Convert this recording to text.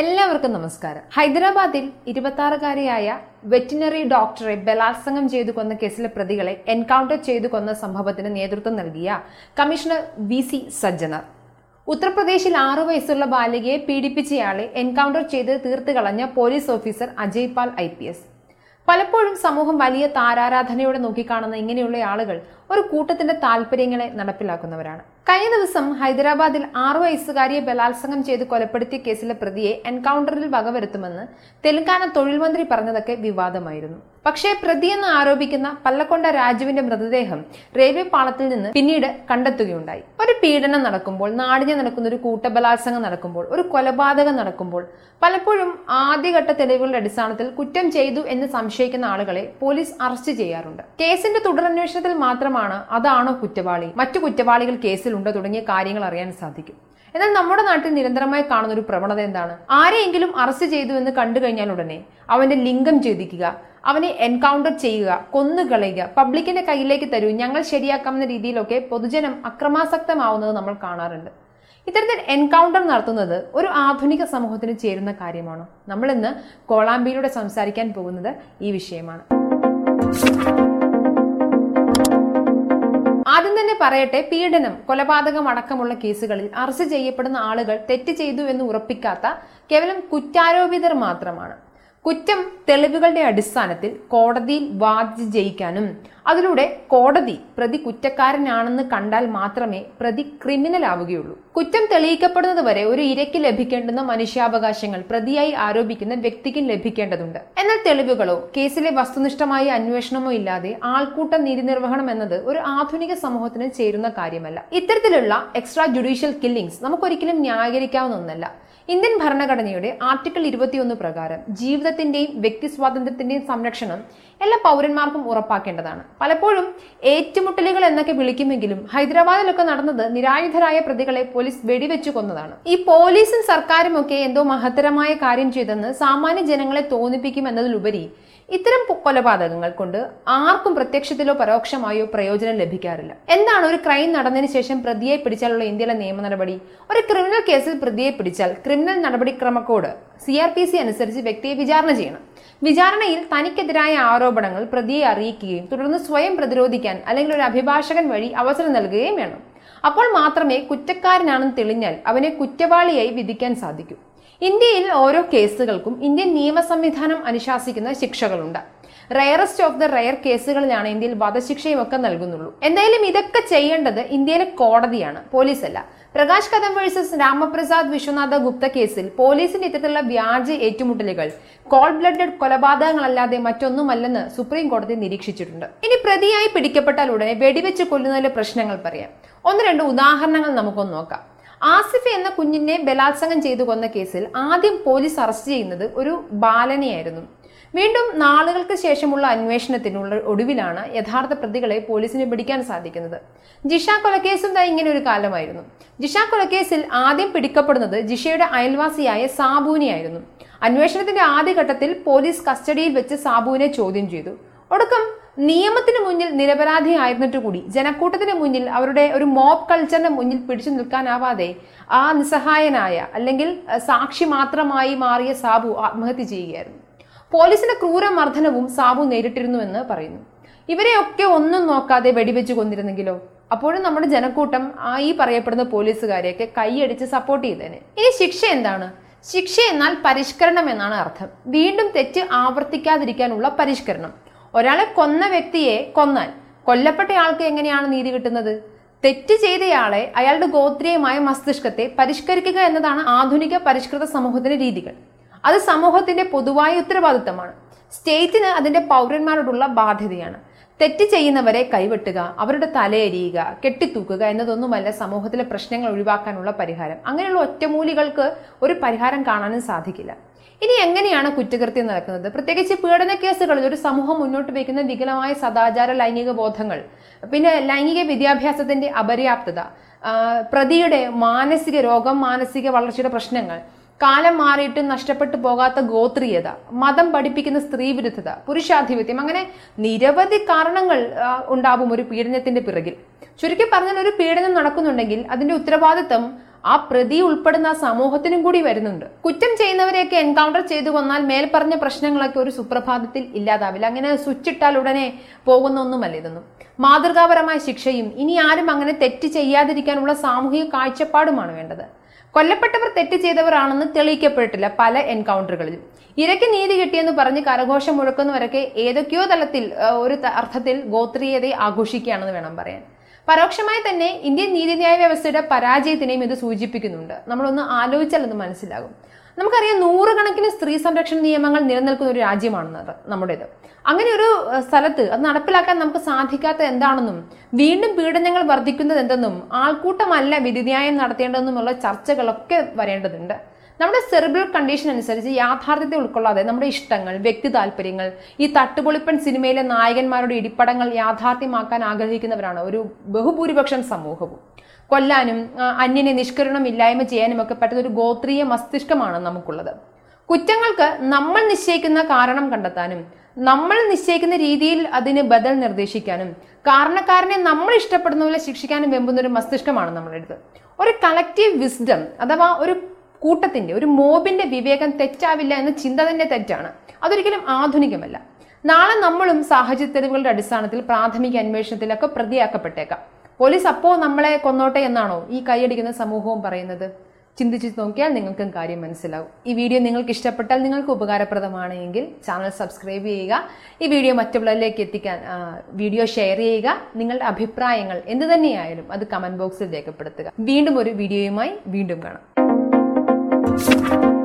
എല്ലാവർക്കും നമസ്കാരം. ഹൈദരാബാദിൽ 26-കാരിയായ വെറ്റിനറി ഡോക്ടറെ ബലാത്സംഗം ചെയ്തു കൊന്ന കേസിലെ പ്രതികളെ എൻകൗണ്ടർ ചെയ്തു കൊന്ന സംഭവത്തിന് നേതൃത്വം നൽകിയ കമ്മീഷണർ VC സജ്ജനർ ഉത്തർപ്രദേശിൽ 6 വയസ്സുള്ള ബാലികയെ പീഡിപ്പിച്ചയാളെ എൻകൗണ്ടർ ചെയ്ത് തീർത്ത് കളഞ്ഞ പോലീസ് ഓഫീസർ അജയ് പാൽ IPS. പലപ്പോഴും സമൂഹം വലിയ താരാരാധനയോടെ നോക്കിക്കാണുന്ന ഇങ്ങനെയുള്ള ആളുകൾ ഒരു കൂട്ടത്തിന്റെ താല്പര്യങ്ങളെ നടപ്പിലാക്കുന്നവരാണ്. കഴിഞ്ഞ ദിവസം ഹൈദരാബാദിൽ 6 വയസ്സുകാരിയെ ബലാത്സംഗം ചെയ്ത് കൊലപ്പെടുത്തിയ കേസിലെ പ്രതിയെ എൻകൗണ്ടറിൽ വകവരുത്തുമെന്ന് തെലങ്കാന തൊഴിൽ മന്ത്രി പറഞ്ഞതൊക്കെ വിവാദമായിരുന്നു. പക്ഷേ പ്രതിയെന്ന് ആരോപിക്കുന്ന പല്ലക്കൊണ്ട രാജുവിന്റെ മൃതദേഹം റെയിൽവേ പാളത്തിൽ നിന്ന് പിന്നീട് കണ്ടെത്തുകയുണ്ടായി. ഒരു പീഡനം നടക്കുമ്പോൾ, നാടിനെ നടക്കുന്ന ഒരു കൂട്ടബലാത്സംഗം നടക്കുമ്പോൾ, ഒരു കൊലപാതകം നടക്കുമ്പോൾ പലപ്പോഴും ആദ്യഘട്ട തെളിവുകളുടെ അടിസ്ഥാനത്തിൽ കുറ്റം ചെയ്തു എന്ന് സംശയിക്കുന്ന ആളുകളെ പോലീസ് അറസ്റ്റ് ചെയ്യാറുണ്ട്. കേസിന്റെ തുടരന്വേഷണത്തിൽ മാത്രമാണ് അതാണോ കുറ്റവാളി, മറ്റു കുറ്റവാളികൾ കേസിലുണ്ട് തുടങ്ങിയ കാര്യങ്ങൾ അറിയാൻ സാധിക്കും. എന്നാൽ നമ്മുടെ നാട്ടിൽ നിരന്തരമായി കാണുന്ന ഒരു പ്രവണത എന്താണ്? ആരെയെങ്കിലും അറസ്റ്റ് ചെയ്തു എന്ന് കണ്ടു കഴിഞ്ഞാൽ ഉടനെ അവന്റെ ലിംഗം ഛേദിക്കുക, അവനെ എൻകൗണ്ടർ ചെയ്യുക, കൊന്നുകളയുക, പബ്ലിക്കിന്റെ കയ്യിലേക്ക് തരൂ, ഞങ്ങൾ ശരിയാക്കാവുന്ന രീതിയിലൊക്കെ പൊതുജനം അക്രമാസക്തമാവുന്നത് നമ്മൾ കാണാറുണ്ട്. ഇത്തരത്തിൽ എൻകൗണ്ടർ നടത്തുന്നത് ഒരു ആധുനിക സമൂഹത്തിന് ചേരുന്ന കാര്യമാണോ? നമ്മൾ ഇന്ന് കോളാമ്പിയിലൂടെ സംസാരിക്കാൻ പോകുന്നത് ഈ വിഷയമാണ്. ആദ്യം തന്നെ പറയട്ടെ, പീഡനം, കൊലപാതകം അടക്കമുള്ള കേസുകളിൽ അറസ്റ്റ് ചെയ്യപ്പെടുന്ന ആളുകൾ തെറ്റ് ചെയ്തു എന്ന് ഉറപ്പിക്കാത്ത കേവലം കുറ്റാരോപിതർ മാത്രമാണ്. കുറ്റം തെളിവുകളുടെ അടിസ്ഥാനത്തിൽ കോടതിയിൽ വാദിച്ച് ജയിക്കാനും അതിലൂടെ കോടതി പ്രതി കുറ്റക്കാരനാണെന്ന് കണ്ടാൽ മാത്രമേ പ്രതി ക്രിമിനൽ ആവുകയുള്ളൂ. കുറ്റം തെളിയിക്കപ്പെടുന്നത് വരെ ഒരു ഇരയ്ക്ക് ലഭിക്കേണ്ടുന്ന മനുഷ്യാവകാശങ്ങൾ പ്രതിയായി ആരോപിക്കുന്ന വ്യക്തിക്കും ലഭിക്കേണ്ടതുണ്ട്. എന്നാൽ തെളിവുകളോ കേസിലെ വസ്തുനിഷ്ഠമായ അന്വേഷണമോ ഇല്ലാതെ ആൾക്കൂട്ട നീതി നിർവഹണം എന്നത് ഒരു ആധുനിക സമൂഹത്തിന് ചേരുന്ന കാര്യമല്ല. ഇത്തരത്തിലുള്ള എക്സ്ട്രാ ജുഡീഷ്യൽ കില്ലിംഗ്സ് നമുക്കൊരിക്കലും ന്യായീകരിക്കാവുന്ന ഒന്നല്ല. ഇന്ത്യൻ ഭരണഘടനയുടെ ആർട്ടിക്കിൾ 21 പ്രകാരം ജീവിതത്തിന്റെയും വ്യക്തി സ്വാതന്ത്ര്യത്തിന്റെയും സംരക്ഷണം എല്ലാ പൗരന്മാർക്കും ഉറപ്പാക്കേണ്ടതാണ്. പലപ്പോഴും ഏറ്റുമുട്ടലുകൾ എന്നൊക്കെ വിളിക്കുമെങ്കിലും ഹൈദരാബാദിലൊക്കെ നടന്നത് നിരായുധരായ പ്രതികളെ പോലീസ് വെടിവെച്ചു കൊന്നതാണ്. ഈ പോലീസും സർക്കാരും ഒക്കെ എന്തോ മഹത്തരമായ കാര്യം ചെയ്തെന്ന് സാമാന്യ ജനങ്ങളെ തോന്നിപ്പിക്കുമെന്നതിലുപരി ഇത്തരം കൊലപാതകങ്ങൾ കൊണ്ട് ആർക്കും പ്രത്യക്ഷത്തിലോ പരോക്ഷമായോ പ്രയോജനം ലഭിക്കാറില്ല. എന്താണ് ഒരു ക്രൈം നടന്നതിന് ശേഷം പ്രതിയെ പിടിച്ചാലുള്ള ഇന്ത്യയിലെ നിയമ നടപടി? ഒരു ക്രിമിനൽ കേസിൽ പ്രതിയെ പിടിച്ചാൽ ക്രിമിനൽ നടപടിക്രമക്കോഡ് CRPC അനുസരിച്ച് വ്യക്തിയെ വിചാരണ ചെയ്യണം. വിചാരണയിൽ തനിക്കെതിരായ ആരോപണങ്ങൾ പ്രതിയെ അറിയിക്കുകയും തുടർന്ന് സ്വയം പ്രതിരോധിക്കാൻ അല്ലെങ്കിൽ ഒരു അഭിഭാഷകൻ വഴി അവസരം നൽകുകയും വേണം. അപ്പോൾ മാത്രമേ കുറ്റക്കാരനാണെന്ന് തെളിഞ്ഞാൽ അവനെ കുറ്റവാളിയായി വിധിക്കാൻ സാധിക്കൂ. ഇന്ത്യയിൽ ഓരോ കേസുകൾക്കും ഇന്ത്യൻ നിയമ സംവിധാനം അനുശാസിക്കുന്ന ശിക്ഷകളുണ്ട്. റയറസ്റ്റ് ഓഫ് ദ റയർ കേസുകളിലാണ് ഇന്ത്യയിൽ വധശിക്ഷയും ഒക്കെ നൽകുന്നുള്ളൂ. എന്തായാലും ഇതൊക്കെ ചെയ്യേണ്ടത് ഇന്ത്യയിലെ കോടതിയാണ്, പോലീസല്ല. പ്രകാശ് കദം വേഴ്സസ് രാമപ്രസാദ് വിശ്വനാഥ ഗുപ്ത കേസിൽ പോലീസിന്റെ ഇത്തരത്തിലുള്ള വ്യാജ ഏറ്റുമുട്ടലുകൾ കോൾ ബ്ലഡഡ് കൊലപാതകങ്ങളല്ലാതെ മറ്റൊന്നുമല്ലെന്ന് സുപ്രീം കോടതി നിരീക്ഷിച്ചിട്ടുണ്ട്. ഇനി പ്രതിയായി പിടിക്കപ്പെട്ടാൽ ഉടനെ വെടിവെച്ച് കൊല്ലുന്നതിലെ പ്രശ്നങ്ങൾ പറയാം. 1-2 ഉദാഹരണങ്ങൾ നമുക്കൊന്ന് നോക്കാം. ആസിഫ് എന്ന കുഞ്ഞിനെ ബലാത്സംഗം ചെയ്തു കൊന്ന കേസിൽ ആദ്യം പോലീസ് അറസ്റ്റ് ചെയ്യുന്നത് ഒരു ബാലനെയായിരുന്നു. വീണ്ടും നാളുകൾക്ക് ശേഷമുള്ള അന്വേഷണത്തിനുള്ള ഒടുവിലാണ് യഥാർത്ഥ പ്രതികളെ പോലീസിന് പിടിക്കാൻ സാധിക്കുന്നത്. ജിഷ കൊലക്കേസും ഇങ്ങനെ ഒരു കാലമായിരുന്നു. ജിഷ കൊലക്കേസിൽ ആദ്യം പിടിക്കപ്പെടുന്നത് ജിഷയുടെ അയൽവാസിയായ സാബുവിനെയായിരുന്നു. അന്വേഷണത്തിന്റെ ആദ്യഘട്ടത്തിൽ പോലീസ് കസ്റ്റഡിയിൽ വെച്ച് സാബുവിനെ ചോദ്യം ചെയ്തു. ഒടുക്കം നിയമത്തിന് മുന്നിൽ നിരപരാധിയായിരുന്നിട്ട് കൂടി ജനക്കൂട്ടത്തിന് മുന്നിൽ, അവരുടെ ഒരു മോബ് കൾച്ചറിന്റെ മുന്നിൽ പിടിച്ചു നിൽക്കാനാവാതെ ആ നിസ്സഹായനായ അല്ലെങ്കിൽ സാക്ഷി മാത്രമായി മാറിയ സാബു ആത്മഹത്യ ചെയ്യുകയായിരുന്നു. പോലീസിന്റെ ക്രൂരമർദ്ദനവും സാബു നേരിട്ടിരുന്നുവെന്ന് പറയുന്നു. ഇവരെയൊക്കെ ഒന്നും നോക്കാതെ വെടിവെച്ച് കൊന്നിരുന്നെങ്കിലോ? അപ്പോഴും നമ്മുടെ ജനക്കൂട്ടം ആ ഈ പറയപ്പെടുന്ന പോലീസുകാരെയൊക്കെ കൈയടിച്ച് സപ്പോർട്ട് ചെയ്തേനെ. ഈ ശിക്ഷ എന്താണ്? ശിക്ഷ എന്നാൽ പരിഷ്കരണം എന്നാണ് അർത്ഥം. വീണ്ടും തെറ്റ് ആവർത്തിക്കാതിരിക്കാനുള്ള പരിഷ്കരണം. ഒരാളെ കൊന്ന വ്യക്തിയെ കൊന്നാൽ കൊല്ലപ്പെട്ടയാൾക്ക് എങ്ങനെയാണ് നീതി കിട്ടുന്നത്? തെറ്റ് ചെയ്തയാളെ അയാളുടെ ഗോത്രീയമായ മസ്തിഷ്കത്തെ പരിഷ്കരിക്കുക എന്നതാണ് ആധുനിക പരിഷ്കൃത സമൂഹത്തിന്റെ രീതികൾ. അത് സമൂഹത്തിന്റെ പൊതുവായ ഉത്തരവാദിത്തമാണ്. സ്റ്റേറ്റിന് അതിന്റെ പൗരന്മാരോടുള്ള ബാധ്യതയാണ്. തെറ്റ് ചെയ്യുന്നവരെ കൈവെട്ടുക, അവരുടെ തലയെരിയുക, കെട്ടിത്തൂക്കുക എന്നതൊന്നുമല്ല സമൂഹത്തിലെ പ്രശ്നങ്ങൾ ഒഴിവാക്കാനുള്ള പരിഹാരം. അങ്ങനെയുള്ള ഒറ്റമൂലികൾക്ക് ഒരു പരിഹാരം കാണാനും സാധിക്കില്ല. ഇനി എങ്ങനെയാണ് കുറ്റകൃത്യം നടക്കുന്നത്? പ്രത്യേകിച്ച് പീഡന കേസുകളിൽ ഒരു സമൂഹം മുന്നോട്ട് വയ്ക്കുന്ന വികലമായ സദാചാര ലൈംഗിക ബോധങ്ങൾ, പിന്നെ ലൈംഗിക വിദ്യാഭ്യാസത്തിന്റെ അപര്യാപ്തത, പ്രതിയുടെ മാനസിക രോഗം, മാനസിക വളർച്ചയുടെ പ്രശ്നങ്ങൾ, കാലം മാറിയിട്ട് നഷ്ടപ്പെട്ടു പോകാത്ത ഗോത്രീയത, മതം പഠിപ്പിക്കുന്ന സ്ത്രീവിരുദ്ധത, പുരുഷാധിപത്യം, അങ്ങനെ നിരവധി കാരണങ്ങൾ ഉണ്ടാവും ഒരു പീഡനത്തിന്റെ പിറകിൽ. ചുരുക്കി പറഞ്ഞാൽ ഒരു പീഡനം നടക്കുന്നുണ്ടെങ്കിൽ അതിന്റെ ഉത്തരവാദിത്തം ആ പ്രതി ഉൾപ്പെടുന്ന സമൂഹത്തിനും കൂടി വരുന്നുണ്ട്. കുറ്റം ചെയ്യുന്നവരെയൊക്കെ എൻകൗണ്ടർ ചെയ്തു വന്നാൽ മേൽപ്പറഞ്ഞ പ്രശ്നങ്ങളൊക്കെ ഒരു സുപ്രഭാതത്തിൽ ഇല്ലാതാവില്ല. അങ്ങനെ സ്വിച്ചിട്ടാൽ ഉടനെ പോകുന്ന ഒന്നുമല്ല ഇതൊന്നും. മാതൃകാപരമായ ശിക്ഷയും ഇനി ആരും അങ്ങനെ തെറ്റ് ചെയ്യാതിരിക്കാനുള്ള സാമൂഹിക കാഴ്ചപ്പാടുമാണ് വേണ്ടത്. കൊല്ലപ്പെട്ടവർ തെറ്റ് ചെയ്തവരാണെന്ന് തെളിയിക്കപ്പെട്ടില്ല പല എൻകൗണ്ടറുകളിലും. ഇരയ്ക്ക് നീതി കിട്ടിയെന്ന് പറഞ്ഞ് കരഘോഷം മുഴക്കുന്നവരൊക്കെ ഏതൊക്കെയോ തലത്തിൽ ഒരു അർത്ഥത്തിൽ ഗോത്രീയതയെ ആഘോഷിക്കുകയാണെന്ന് വേണം പറയാൻ. പരോക്ഷമായി തന്നെ ഇന്ത്യൻ നീതിന്യായ വ്യവസ്ഥയുടെ പരാജയത്തിനെയും ഇത് സൂചിപ്പിക്കുന്നുണ്ട്. നമ്മളൊന്ന് ആലോചിച്ചാൽ അത് മനസ്സിലാകും. നമുക്കറിയാം, 100 കണക്കിന് സ്ത്രീ സംരക്ഷണ നിയമങ്ങൾ നിലനിൽക്കുന്ന ഒരു രാജ്യമാണ് നമ്മുടേത്. അങ്ങനെ ഒരു സ്ഥലത്ത് അത് നടപ്പിലാക്കാൻ നമുക്ക് സാധിക്കാത്ത എന്താണെന്നും വീണ്ടും പീഡനങ്ങൾ വർദ്ധിക്കുന്നത് എന്തെന്നും ആൾക്കൂട്ടമല്ല വിധിന്യായം നടത്തേണ്ടതെന്നുമുള്ള ചർച്ചകളൊക്കെ വരേണ്ടതുണ്ട്. നമ്മുടെ സെറിബ്രൽ കണ്ടീഷൻ അനുസരിച്ച് യാഥാർത്ഥ്യത്തെ ഉൾക്കൊള്ളാതെ നമ്മുടെ ഇഷ്ടങ്ങൾ, വ്യക്തി താല്പര്യങ്ങൾ, ഈ തട്ടുപൊളിപ്പൻ സിനിമയിലെ നായകന്മാരുടെ ഇടിപ്പടങ്ങൾ യാഥാർത്ഥ്യമാക്കാൻ ആഗ്രഹിക്കുന്നവരാണ് ഒരു ബഹുഭൂരിപക്ഷം സമൂഹവും. കൊല്ലാനും അന്യനെ നിഷ്കരണം ഇല്ലായ്മ ചെയ്യാനും ഒക്കെ പറ്റുന്ന ഒരു ഗോത്രീയ മസ്തിഷ്കമാണ് നമുക്കുള്ളത്. കുറ്റങ്ങൾക്ക് നമ്മൾ നിശ്ചയിക്കുന്ന കാരണം കണ്ടെത്താനും നമ്മൾ നിശ്ചയിക്കുന്ന രീതിയിൽ അതിന് ബദൽ നിർദ്ദേശിക്കാനും കാരണക്കാരനെ നമ്മൾ ഇഷ്ടപ്പെടുന്ന പോലെ ശിക്ഷിക്കാനും വെമ്പുന്ന ഒരു മസ്തിഷ്കമാണ് നമ്മുടെ അടുത്ത്. ഒരു കളക്റ്റീവ് വിസ്ഡം അഥവാ ഒരു കൂട്ടത്തിന്റെ, ഒരു മോബിന്റെ വിവേകം തെറ്റാവില്ല എന്ന ചിന്ത തന്നെ തെറ്റാണ്. അതൊരിക്കലും ആധുനികമല്ല. നാളെ നമ്മളും സാഹചര്യ തെളിവുകളുടെ അടിസ്ഥാനത്തിൽ പ്രാഥമിക അന്വേഷണത്തിലൊക്കെ പ്രതിയാക്കപ്പെട്ടേക്കാം. പോലീസ് അപ്പോ നമ്മളെ കൊന്നോട്ടെ എന്നാണോ ഈ കൈയടിക്കുന്ന സമൂഹവും പറയുന്നത്? ചിന്തിച്ചു നോക്കിയാൽ നിങ്ങൾക്കും കാര്യം മനസ്സിലാവും. ഈ വീഡിയോ നിങ്ങൾക്ക് ഇഷ്ടപ്പെട്ടാൽ, നിങ്ങൾക്ക് ഉപകാരപ്രദമാണ് എങ്കിൽ ചാനൽ സബ്സ്ക്രൈബ് ചെയ്യുക. ഈ വീഡിയോ മറ്റുള്ളവരിലേക്ക് എത്തിക്കാൻ വീഡിയോ ഷെയർ ചെയ്യുക. നിങ്ങളുടെ അഭിപ്രായങ്ങൾ എന്ത് തന്നെയായാലും അത് കമന്റ് ബോക്സിൽ രേഖപ്പെടുത്തുക. വീണ്ടും ഒരു വീഡിയോയുമായി വീണ്ടും കാണാം.